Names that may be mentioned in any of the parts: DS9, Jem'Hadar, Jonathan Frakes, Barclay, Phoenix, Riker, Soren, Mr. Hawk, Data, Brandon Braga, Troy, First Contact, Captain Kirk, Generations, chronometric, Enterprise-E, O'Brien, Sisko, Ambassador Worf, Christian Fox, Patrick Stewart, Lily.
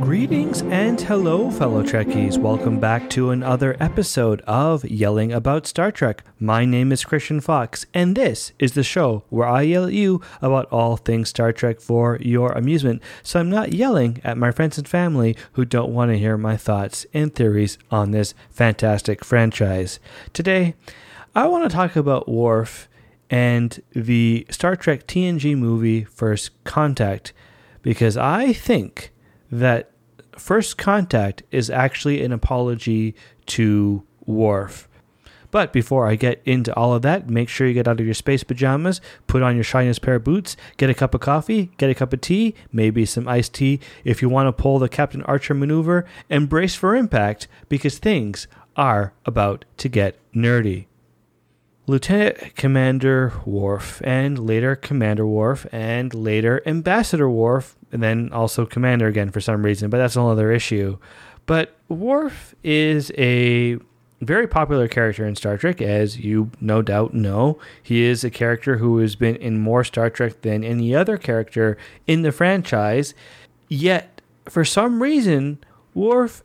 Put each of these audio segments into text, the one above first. Greetings and hello, fellow Trekkies. Welcome back to another episode of Yelling About Star Trek. My name is Christian Fox, and this is the show where I yell at you about all things Star Trek for your amusement. So I'm not yelling at my friends and family who don't want to hear my thoughts and theories on this fantastic franchise. Today, I want to talk about Worf and the Star Trek TNG movie First Contact, because I think that First Contact is actually an apology to Worf. But before I get into all of that, make sure you get out of your space pajamas, put on your shiniest pair of boots, get a cup of coffee, get a cup of tea, maybe some iced tea if you want to pull the Captain Archer maneuver, and brace for impact because things are about to get nerdy. Lieutenant Commander Worf, and later Commander Worf, and later Ambassador Worf, and then also Commander again for some reason, but that's another issue. But Worf is a very popular character in Star Trek, as you no doubt know. He is a character who has been in more Star Trek than any other character in the franchise. Yet, for some reason, Worf,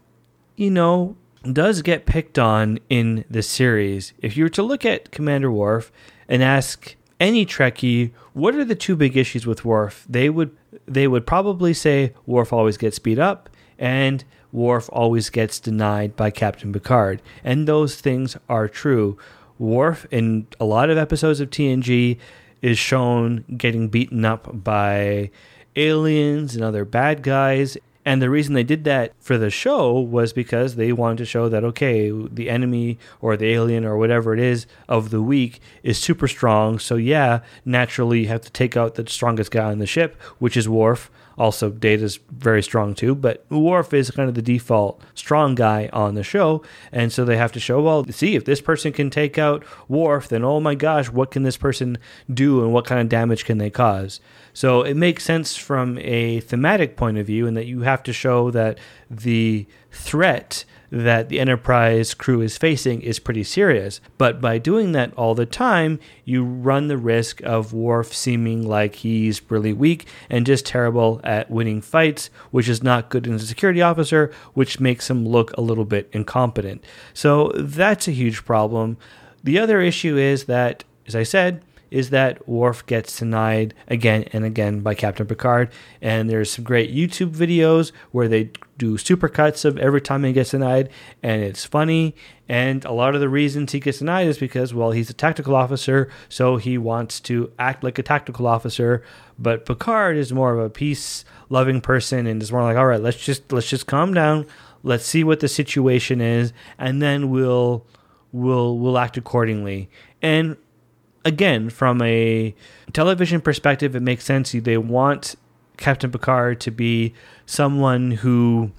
does get picked on in the series. If you were to look at Commander Worf and ask any Trekkie, what are the two big issues with Worf? They would probably say Worf always gets beat up and Worf always gets denied by Captain Picard. And those things are true. Worf, in a lot of episodes of TNG, is shown getting beaten up by aliens and other bad guys. And the reason they did that for the show was because they wanted to show that, okay, the enemy or the alien or whatever it is of the week is super strong. So yeah, naturally you have to take out the strongest guy on the ship, which is Worf. Also, Data's very strong too, but Worf is kind of the default strong guy on the show. And so they have to show, well, see, if this person can take out Worf, then oh my gosh, what can this person do and what kind of damage can they cause? So it makes sense from a thematic point of view, in that you have to show that the threat that the Enterprise crew is facing is pretty serious. But by doing that all the time, you run the risk of Worf seeming like he's really weak and just terrible at winning fights, which is not good as a security officer, which makes him look a little bit incompetent. So that's a huge problem. The other issue is that, as I said, is that Worf gets denied again and again by Captain Picard. And there's some great YouTube videos where they do supercuts of every time he gets denied, and it's funny. And a lot of the reasons he gets denied is because, well, he's a tactical officer, so he wants to act like a tactical officer. But Picard is more of a peace-loving person and is more like, all right, let's just calm down, let's see what the situation is, and then we'll act accordingly. And again, from a television perspective, it makes sense. They want Captain Picard to be someone who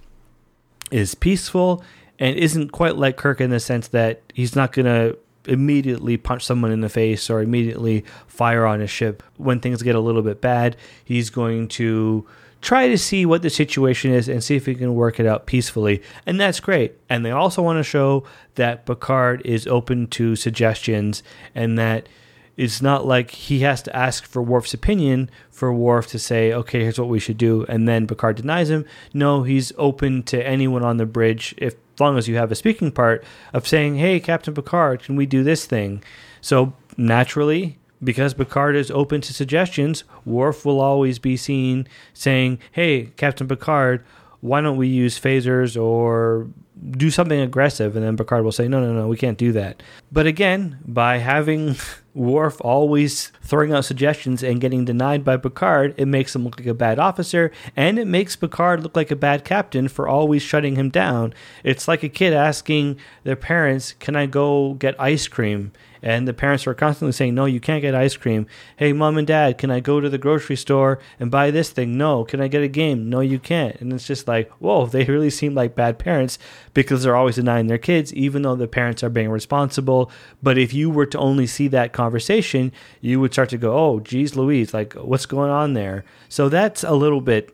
is peaceful and isn't quite like Kirk in the sense that he's not going to immediately punch someone in the face or immediately fire on a ship. When things get a little bit bad, he's going to try to see what the situation is and see if he can work it out peacefully. And that's great. And they also want to show that Picard is open to suggestions and that it's not like he has to ask for Worf's opinion for Worf to say, okay, here's what we should do, and then Picard denies him. No, he's open to anyone on the bridge, as long as you have a speaking part, of saying, hey, Captain Picard, can we do this thing? So naturally, because Picard is open to suggestions, Worf will always be seen saying, hey, Captain Picard, why don't we use phasers or do something aggressive? And then Picard will say, no, we can't do that. But again, by having Worf always throwing out suggestions and getting denied by Picard, it makes him look like a bad officer, and it makes Picard look like a bad captain for always shutting him down. It's like a kid asking their parents, can I go get ice cream? And the parents are constantly saying, no, you can't get ice cream. Hey, Mom and Dad, can I go to the grocery store and buy this thing? No. Can I get a game? No, you can't. And it's just like, whoa, they really seem like bad parents, because they're always denying their kids, even though the parents are being responsible. But if you were to only see that conversation, you would start to go, oh, geez Louise, like, what's going on there? So that's a little bit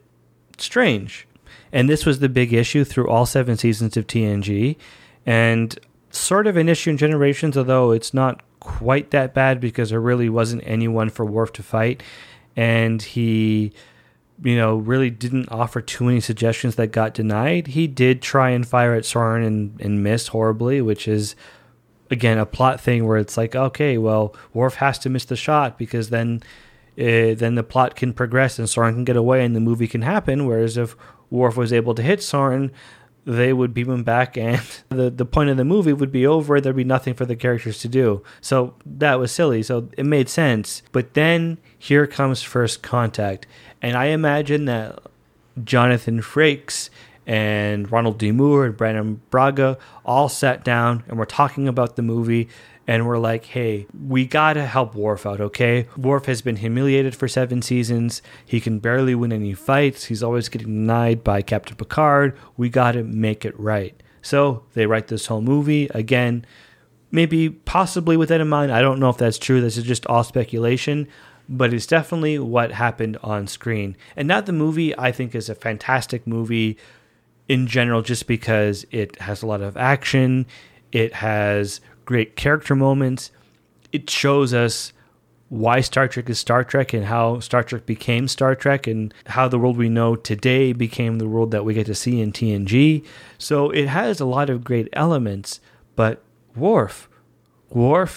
strange. And this was the big issue through all 7 seasons of TNG, and sort of an issue in Generations, although it's not quite that bad because there really wasn't anyone for Worf to fight. And he, you know, really didn't offer too many suggestions that got denied. He did try and fire at Soren and missed horribly, which is, again, a plot thing where it's like, okay, well, Worf has to miss the shot because then the plot can progress and Soren can get away and the movie can happen. Whereas if Worf was able to hit Soren, they would beam him back and the point of the movie would be over. There'd be nothing for the characters to do. So that was silly. So it made sense. But then here comes First Contact. And I imagine that Jonathan Frakes and Ronald D. Moore and Brandon Braga all sat down and were talking about the movie and were like, hey, we gotta help Worf out, okay? Worf has been humiliated for 7 seasons. He can barely win any fights. He's always getting denied by Captain Picard. We gotta make it right. So they write this whole movie. Again, maybe possibly with that in mind. I don't know if that's true. This is just all speculation. But it's definitely what happened on screen. And now the movie, I think, is a fantastic movie in general just because it has a lot of action. It has great character moments. It shows us why Star Trek is Star Trek and how Star Trek became Star Trek and how the world we know today became the world that we get to see in TNG. So it has a lot of great elements, but Worf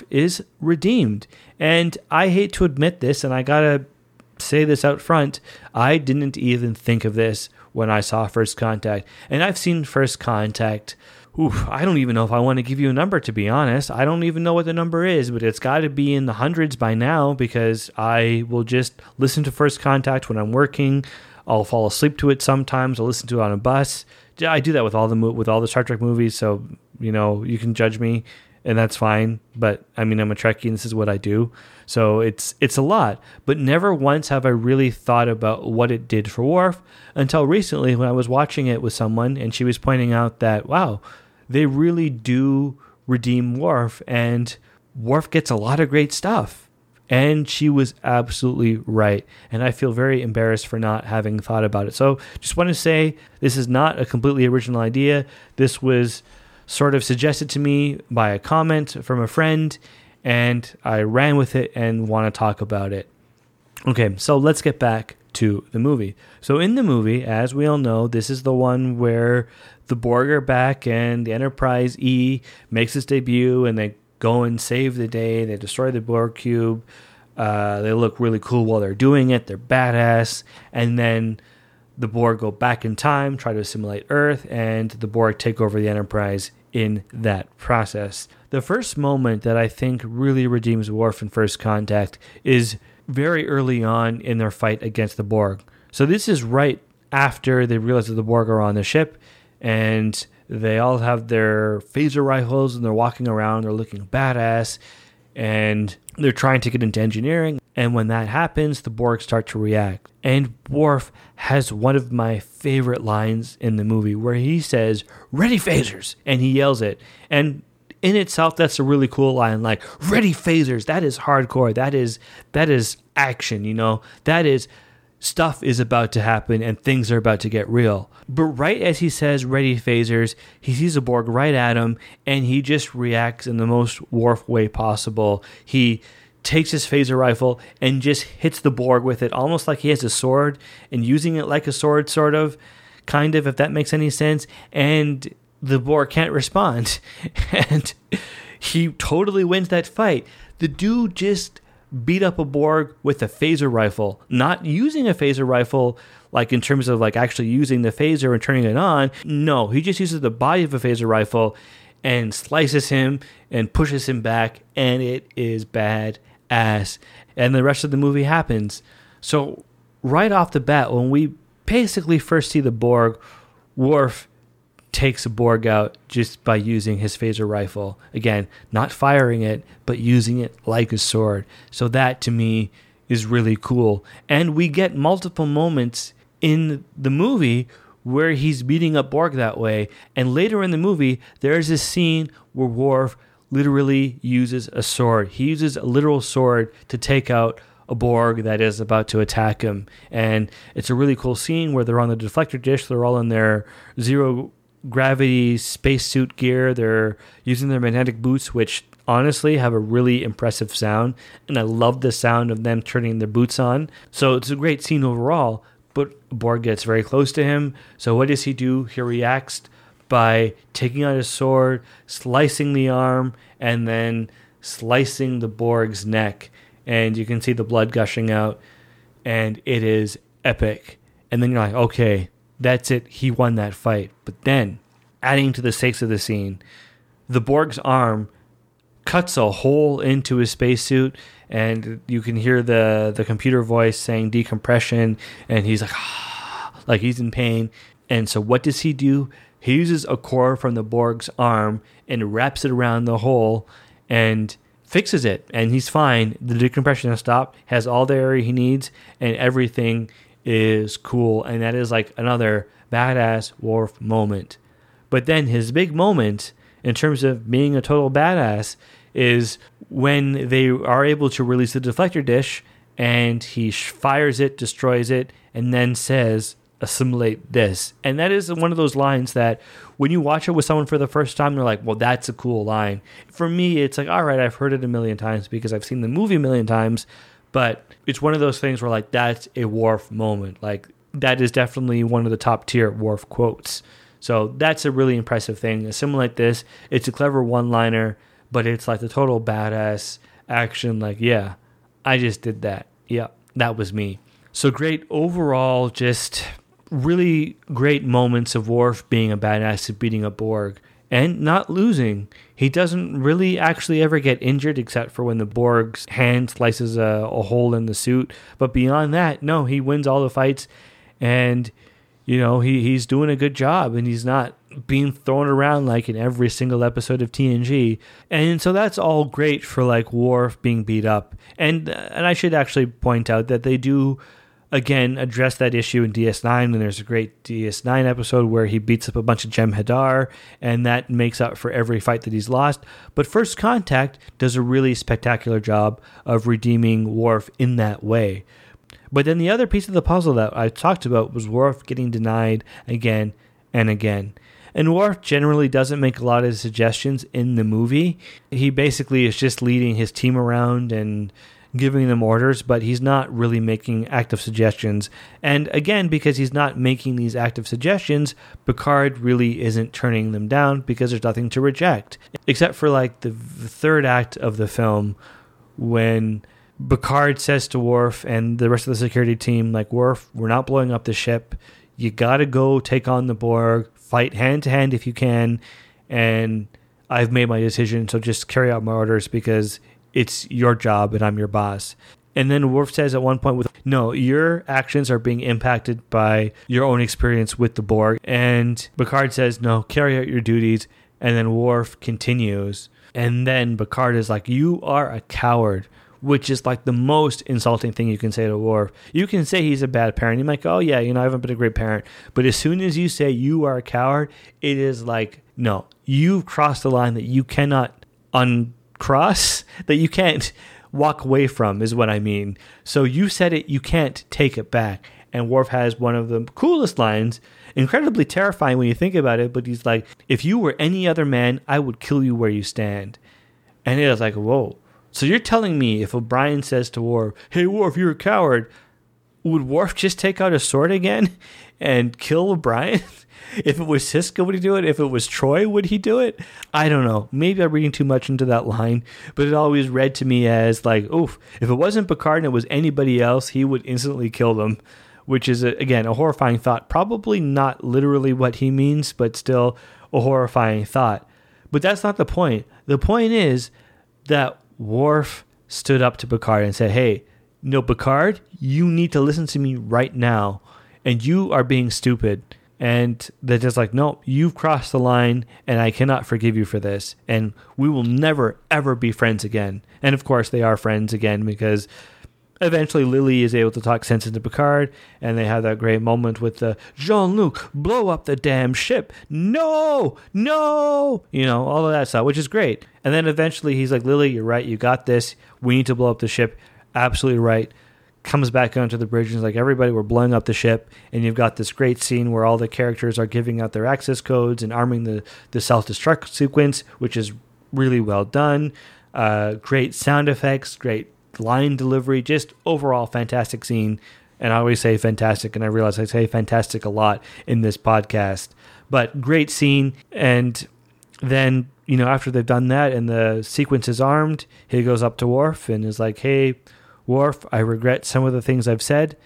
is redeemed. And I hate to admit this, and I gotta say this out front, I didn't even think of this when I saw First Contact. And I've seen First Contact. Oof, I don't even know if I want to give you a number, to be honest. I don't even know what the number is, but it's got to be in the hundreds by now because I will just listen to First Contact when I'm working. I'll fall asleep to it sometimes. I'll listen to it on a bus. I do that with all the Star Trek movies, so you know you can judge me, and that's fine. But I mean, I'm a Trekkie, and this is what I do. So it's a lot, but never once have I really thought about what it did for Worf until recently when I was watching it with someone, and she was pointing out that, wow, they really do redeem Worf, and Worf gets a lot of great stuff. And she was absolutely right. And I feel very embarrassed for not having thought about it. So just want to say this is not a completely original idea. This was sort of suggested to me by a comment from a friend, and I ran with it and want to talk about it. Okay, so let's get back to the movie. So in the movie, as we all know, this is the one where the Borg are back and the Enterprise-E makes its debut and they go and save the day. They destroy the Borg cube. They look really cool while they're doing it. They're badass. And then the Borg go back in time, try to assimilate Earth, and the Borg take over the Enterprise in that process. The first moment that I think really redeems Worf in First Contact is very early on in their fight against the Borg. So this is right after they realize that the Borg are on the ship and they all have their phaser rifles and they're walking around, they're looking badass and they're trying to get into engineering. And when that happens, the Borg start to react. And Worf has one of my favorite lines in the movie where he says, "Ready phasers!" and he yells it. And in itself, that's a really cool line, like, ready phasers, that is hardcore, that is action, you know, that is, stuff is about to happen and things are about to get real. But right as he says, ready phasers, he sees a Borg right at him, and he just reacts in the most Worf way possible. He takes his phaser rifle and just hits the Borg with it, almost like he has a sword, and using it like a sword, sort of, kind of, if that makes any sense, and the Borg can't respond, and he totally wins that fight. The dude just beat up a Borg with a phaser rifle, not using a phaser rifle, like in terms of like actually using the phaser and turning it on. No, he just uses the body of a phaser rifle and slices him and pushes him back, and it is badass. And the rest of the movie happens. So right off the bat, when we basically first see the Borg, Worf takes a Borg out just by using his phaser rifle. Again, not firing it, but using it like a sword. So that, to me, is really cool. And we get multiple moments in the movie where he's beating up Borg that way. And later in the movie, there's a scene where Worf literally uses a sword. He uses a literal sword to take out a Borg that is about to attack him. And it's a really cool scene where they're on the deflector dish. They're all in their zero gravity spacesuit gear. They're using their magnetic boots, which honestly have a really impressive sound, and I love the sound of them turning their boots on. So it's a great scene overall, but Borg gets very close to him. So what does he do? He reacts by taking out his sword, slicing the arm, and then slicing the Borg's neck. And you can see the blood gushing out, and it is epic. And then you're like, okay, that's it. He won that fight. But then, adding to the stakes of the scene, the Borg's arm cuts a hole into his spacesuit, and you can hear the computer voice saying decompression, and he's like, ah, like he's in pain. And so what does he do? He uses a core from the Borg's arm and wraps it around the hole and fixes it, and he's fine. The decompression has stopped, has all the air he needs, and everything is cool. And that is like another badass Worf moment. But then his big moment in terms of being a total badass is when they are able to release the deflector dish, and he fires it, destroys it, and then says, assimilate this. And that is one of those lines that when you watch it with someone for the first time, they're like, well, that's a cool line. For me, it's like, all right, I've heard it a million times because I've seen the movie a million times, but it's one of those things where like, that's a Worf moment. Like that is definitely one of the top tier Worf quotes. So that's a really impressive thing. Assimilate this. It's a clever one-liner, but it's like the total badass action. Like, yeah, I just did that. Yeah, that was me. So great overall, just really great moments of Worf being a badass and beating a Borg and not losing. He doesn't really actually ever get injured except for when the Borg's hand slices a hole in the suit. But beyond that, no, he wins all the fights, and you know, he's doing a good job, and he's not being thrown around like in every single episode of TNG. And so that's all great for like Worf being beat up. And I should actually point out that they do, again, address that issue in DS9, and there's a great DS9 episode where he beats up a bunch of Jem'Hadar, and that makes up for every fight that he's lost. But First Contact does a really spectacular job of redeeming Worf in that way. But then the other piece of the puzzle that I talked about was Worf getting denied again and again. And Worf generally doesn't make a lot of suggestions in the movie. He basically is just leading his team around and giving them orders, but he's not really making active suggestions. And again, because he's not making these active suggestions, Picard really isn't turning them down because there's nothing to reject. Except for like the third act of the film when Picard says to Worf and the rest of the security team, like, Worf, we're not blowing up the ship. You got to go take on the Borg, fight hand to hand if you can. And I've made my decision, so just carry out my orders because it's your job and I'm your boss. And then Worf says at one point, no, your actions are being impacted by your own experience with the Borg. And Picard says, no, carry out your duties. And then Worf continues. And then Picard is like, you are a coward, which is like the most insulting thing you can say to Worf. You can say he's a bad parent. You might go, oh yeah, you know, I haven't been a great parent. But as soon as you say you are a coward, it is like, no, you've crossed the line that you cannot uncross, that you can't walk away from is what I mean. So you said it, you can't take it back. And Worf has one of the coolest lines, incredibly terrifying when you think about it, but he's like, if you were any other man, I would kill you where you stand. And it was like, whoa. So you're telling me if O'Brien says to Worf, hey, Worf, you're a coward, would Worf just take out his sword again and kill O'Brien? If it was Sisko, would he do it? If it was Troy, would he do it? I don't know. Maybe I'm reading too much into that line, but it always read to me as like, oof, if it wasn't Picard and it was anybody else, he would instantly kill them, which is, again, a horrifying thought. Probably not literally what he means, but still a horrifying thought. But that's not the point. The point is that Worf stood up to Picard and said, hey, no, Picard, you need to listen to me right now, and you are being stupid. And they're just like, nope, you've crossed the line, and I cannot forgive you for this, and we will never, ever be friends again. And of course, they are friends again, because eventually Lily is able to talk sense into Picard, and they have that great moment with the Jean-Luc, blow up the damn ship. No, you know, all of that stuff, which is great. And then eventually he's like, Lily, you're right. You got this. We need to blow up the ship. Absolutely right. Comes back onto the bridge and is like, everybody, we're blowing up the ship. And you've got this great scene where all the characters are giving out their access codes and arming the self-destruct sequence, which is really well done. Great sound effects, great line delivery, just overall fantastic scene. And I always say fantastic, and I realize I say fantastic a lot in this podcast. But great scene. And then, you know, after they've done that and the sequence is armed, he goes up to Worf and is like, "Hey, Worf, I regret some of the things I've said."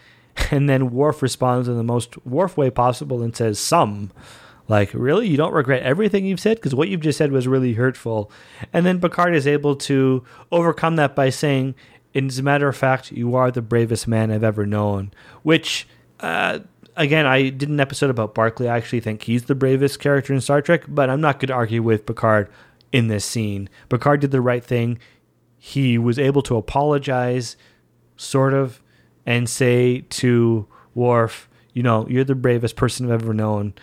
And then Worf responds in the most Worf way possible and says, "Some." Like, really? You don't regret everything you've said? Because what you've just said was really hurtful. And then Picard is able to overcome that by saying, "As a matter of fact, you are the bravest man I've ever known." Which, again, I did an episode about Barclay. I actually think he's the bravest character in Star Trek, but I'm not going to argue with Picard in this scene. Picard did the right thing. He was able to apologize, sort of, and say to Worf, you know, "You're the bravest person I've ever known,"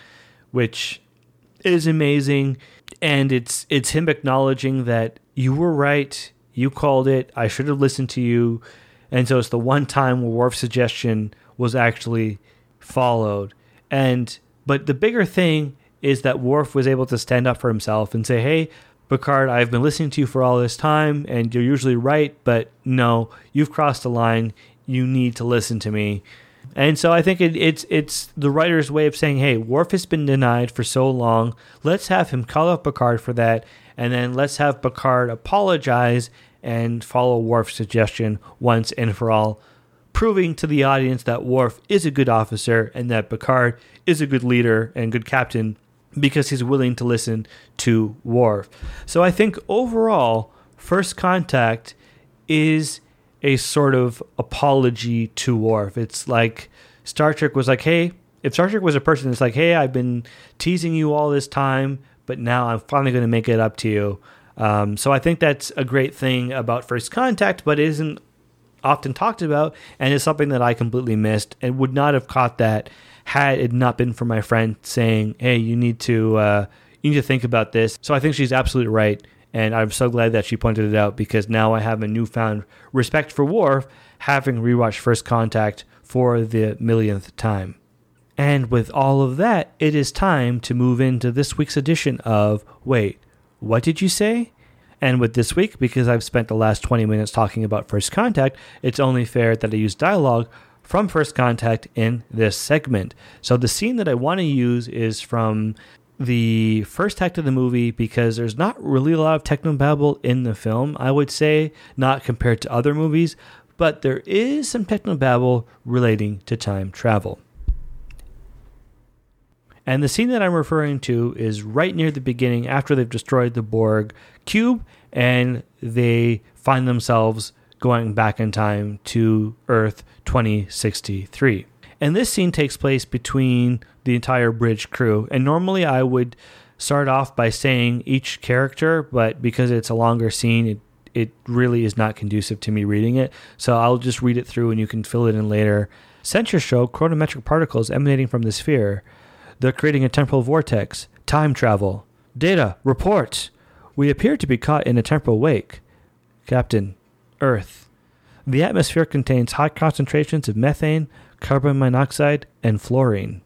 which is amazing. And it's him acknowledging that you were right. You called it. I should have listened to you. And so it's the one time where Worf's suggestion was actually followed. But the bigger thing is that Worf was able to stand up for himself and say, "Hey, Picard, I've been listening to you for all this time, and you're usually right, but no, you've crossed the line. You need to listen to me." And so I think it's the writer's way of saying, hey, Worf has been denied for so long. Let's have him call up Picard for that, and then let's have Picard apologize and follow Worf's suggestion once and for all, proving to the audience that Worf is a good officer and that Picard is a good leader and good captain because he's willing to listen to Worf. So I think overall, First Contact is a sort of apology to Worf. It's like Star Trek was like, hey, if Star Trek was a person that's like, hey, I've been teasing you all this time, but now I'm finally going to make it up to you. So I think that's a great thing about First Contact, but it isn't often talked about, and it's something that I completely missed and would not have caught that had it not been for my friend saying, hey, you need to think about this. So I think she's absolutely right. And I'm so glad that she pointed it out because now I have a newfound respect for Worf having rewatched First Contact for the millionth time. And with all of that, it is time to move into this week's edition of Wait, What Did You Say? And with this week, because I've spent the last 20 minutes talking about First Contact, it's only fair that I use dialogue from First Contact in this segment. So the scene that I want to use is from the first act of the movie because there's not really a lot of technobabble in the film, I would say, not compared to other movies, but there is some technobabble relating to time travel. And the scene that I'm referring to is right near the beginning after they've destroyed the Borg cube and they find themselves going back in time to Earth 2063. And this scene takes place between the entire bridge crew. And normally I would start off by saying each character, but because it's a longer scene, it really is not conducive to me reading it. So I'll just read it through and you can fill it in later. Sensors show chronometric particles emanating from the sphere. They're creating a temporal vortex. Time travel. Data, report. We appear to be caught in a temporal wake. Captain, Earth. The atmosphere contains high concentrations of methane, carbon monoxide, and fluorine.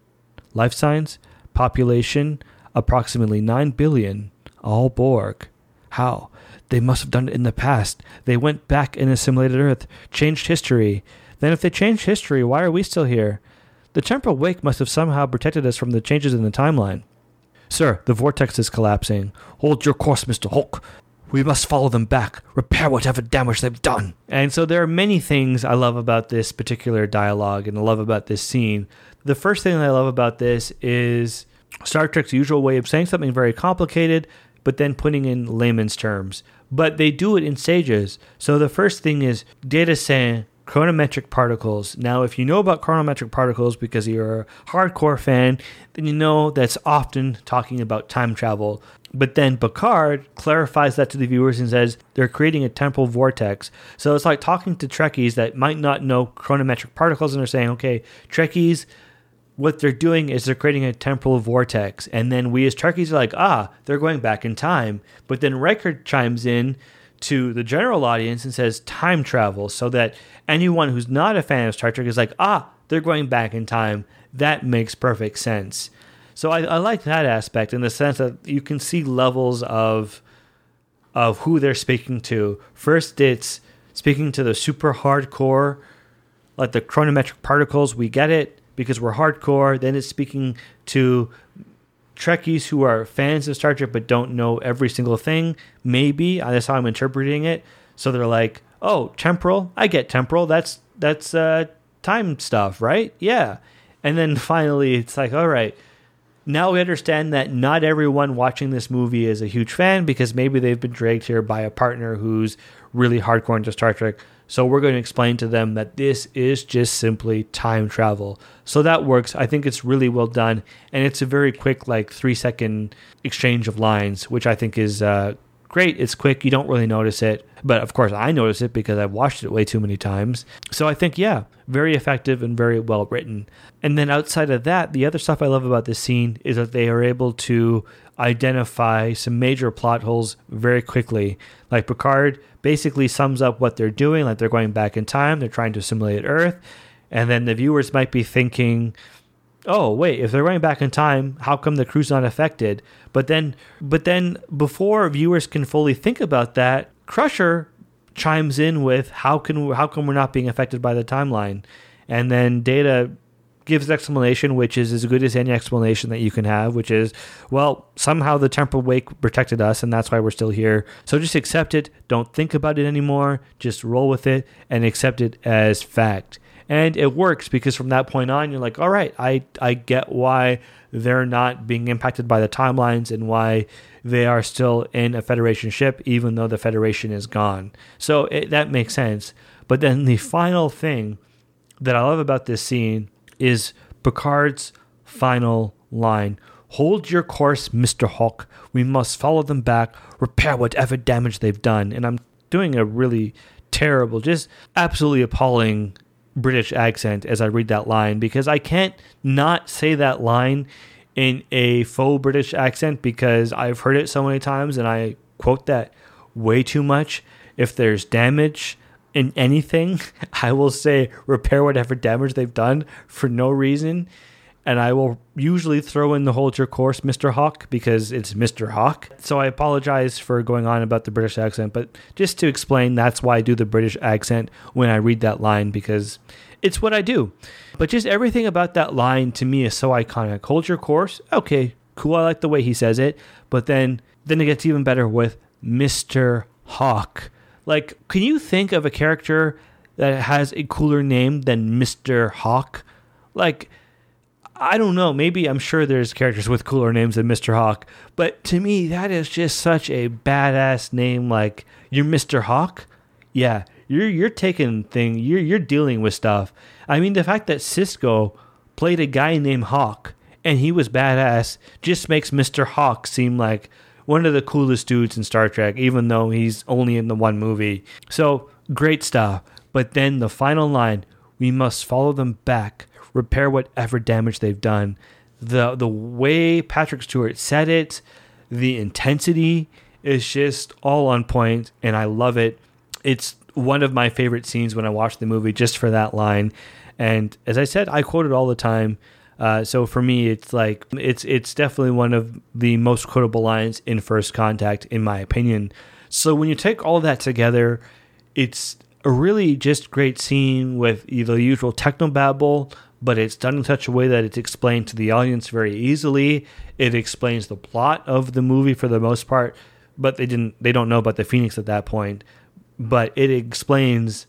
Life signs, population, approximately 9 billion, all Borg. How? They must have done it in the past. They went back and assimilated Earth, changed history. Then if they changed history, why are we still here? The temporal wake must have somehow protected us from the changes in the timeline. Sir, the vortex is collapsing. Hold your course, Mr. Hawk. We must follow them back, repair whatever damage they've done. And so there are many things I love about this particular dialogue and I love about this scene. The first thing that I love about this is Star Trek's usual way of saying something very complicated, but then putting in layman's terms. But they do it in stages. So the first thing is Data saying chronometric particles. Now, if you know about chronometric particles because you're a hardcore fan, then you know that's often talking about time travel. But then Picard clarifies that to the viewers and says they're creating a temporal vortex. So it's like talking to Trekkies that might not know chronometric particles and they're saying, okay, Trekkies, what they're doing is they're creating a temporal vortex. And then we as Trekkies are like, they're going back in time. But then Riker chimes in to the general audience and says time travel so that anyone who's not a fan of Star Trek is like, they're going back in time. That makes perfect sense. So I like that aspect in the sense that you can see levels of of who they're speaking to. First, it's speaking to the super hardcore, like the chronometric particles. We get it because we're hardcore. Then it's speaking to Trekkies who are fans of Star Trek but don't know every single thing. Maybe. That's how I'm interpreting it. So they're like, oh, temporal. I get temporal. That's time stuff, right? Yeah. And then finally, it's like, all right, now we understand that not everyone watching this movie is a huge fan because maybe they've been dragged here by a partner who's really hardcore into Star Trek. So we're going to explain to them that this is just simply time travel. So that works. I think it's really well done. And it's a very quick, like 3-second exchange of lines, which I think is great. It's quick. You don't really notice it. But of course, I notice it because I've watched it way too many times. So I think, yeah, very effective and very well written. And then outside of that, the other stuff I love about this scene is that they are able to identify some major plot holes very quickly. Like Picard basically sums up what they're doing, like they're going back in time, they're trying to simulate Earth. And then the viewers might be thinking, oh, wait, if they're going back in time, how come the crew's not affected? But then before viewers can fully think about that, Crusher chimes in with, how come we're not being affected by the timeline? And then Data gives an explanation, which is as good as any explanation that you can have, which is, well, somehow the temporal wake protected us, and that's why we're still here. So just accept it. Don't think about it anymore. Just roll with it and accept it as fact. And it works because from that point on, you're like, all right, I get why they're not being impacted by the timelines and why they are still in a Federation ship, even though the Federation is gone. So that makes sense. But then the final thing that I love about this scene is Picard's final line. Hold your course, Mr. Hawk. We must follow them back, repair whatever damage they've done. And I'm doing a really terrible, just absolutely appalling British accent as I read that line, because I can't not say that line in a faux British accent because I've heard it so many times and I quote that way too much. If there's damage in anything, I will say repair whatever damage they've done for no reason. And I will usually throw in the hold your course, Mr. Hawk, because it's Mr. Hawk. So I apologize for going on about the British accent, but just to explain, that's why I do the British accent when I read that line, because it's what I do. But just everything about that line to me is so iconic. Hold your course. Okay, cool. I like the way he says it. But then it gets even better with Mr. Hawk. Like, can you think of a character that has a cooler name than Mr. Hawk? Like, I don't know. Maybe, I'm sure there's characters with cooler names than Mr. Hawk. But to me, that is just such a badass name. Like, you're Mr. Hawk? Yeah, you're taking thing. You're dealing with stuff. I mean, the fact that Sisko played a guy named Hawk and he was badass just makes Mr. Hawk seem like one of the coolest dudes in Star Trek, even though he's only in the one movie. So, great stuff. But then the final line, we must follow them back, repair whatever damage they've done. The way Patrick Stewart said it, the intensity is just all on point, and I love it. It's one of my favorite scenes when I watch the movie, just for that line. And as I said, I quote it all the time. So for me, it's like it's definitely one of the most quotable lines in First Contact, in my opinion. So when you take all that together, it's a really just great scene with the usual technobabble, but it's done in such a way that it's explained to the audience very easily. It explains the plot of the movie for the most part, but they don't know about the Phoenix at that point. But it explains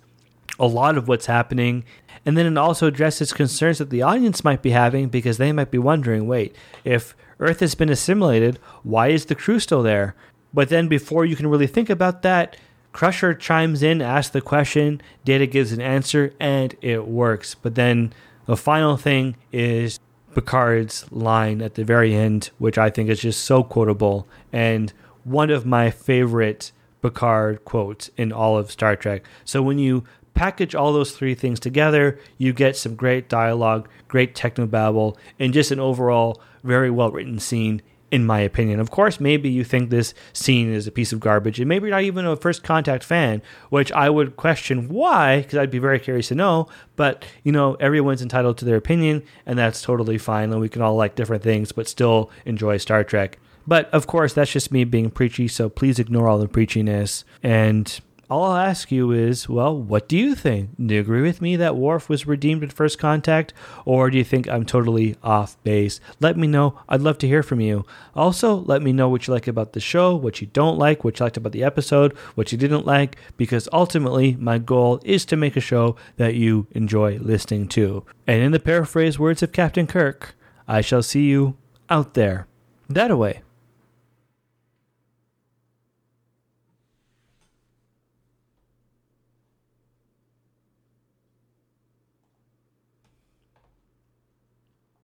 a lot of what's happening. And then it also addresses concerns that the audience might be having, because they might be wondering, wait, if Earth has been assimilated, why is the crew still there? But then before you can really think about that, Crusher chimes in, asks the question, Data gives an answer, and it works. But then the final thing is Picard's line at the very end, which I think is just so quotable, and one of my favorite Picard quotes in all of Star Trek. So when you package all those three things together, you get some great dialogue, great technobabble, and just an overall very well-written scene, in my opinion. Of course, maybe you think this scene is a piece of garbage, and maybe you're not even a First Contact fan, which I would question why, because I'd be very curious to know. But, you know, everyone's entitled to their opinion, and that's totally fine, and we can all like different things but still enjoy Star Trek. But, of course, that's just me being preachy, so please ignore all the preachiness. And all I'll ask you is, well, what do you think? Do you agree with me that Worf was redeemed at First Contact, or do you think I'm totally off base? Let me know. I'd love to hear from you. Also, let me know what you like about the show, what you don't like, what you liked about the episode, what you didn't like, because ultimately my goal is to make a show that you enjoy listening to. And in the paraphrase words of Captain Kirk, I shall see you out there. That-a-way.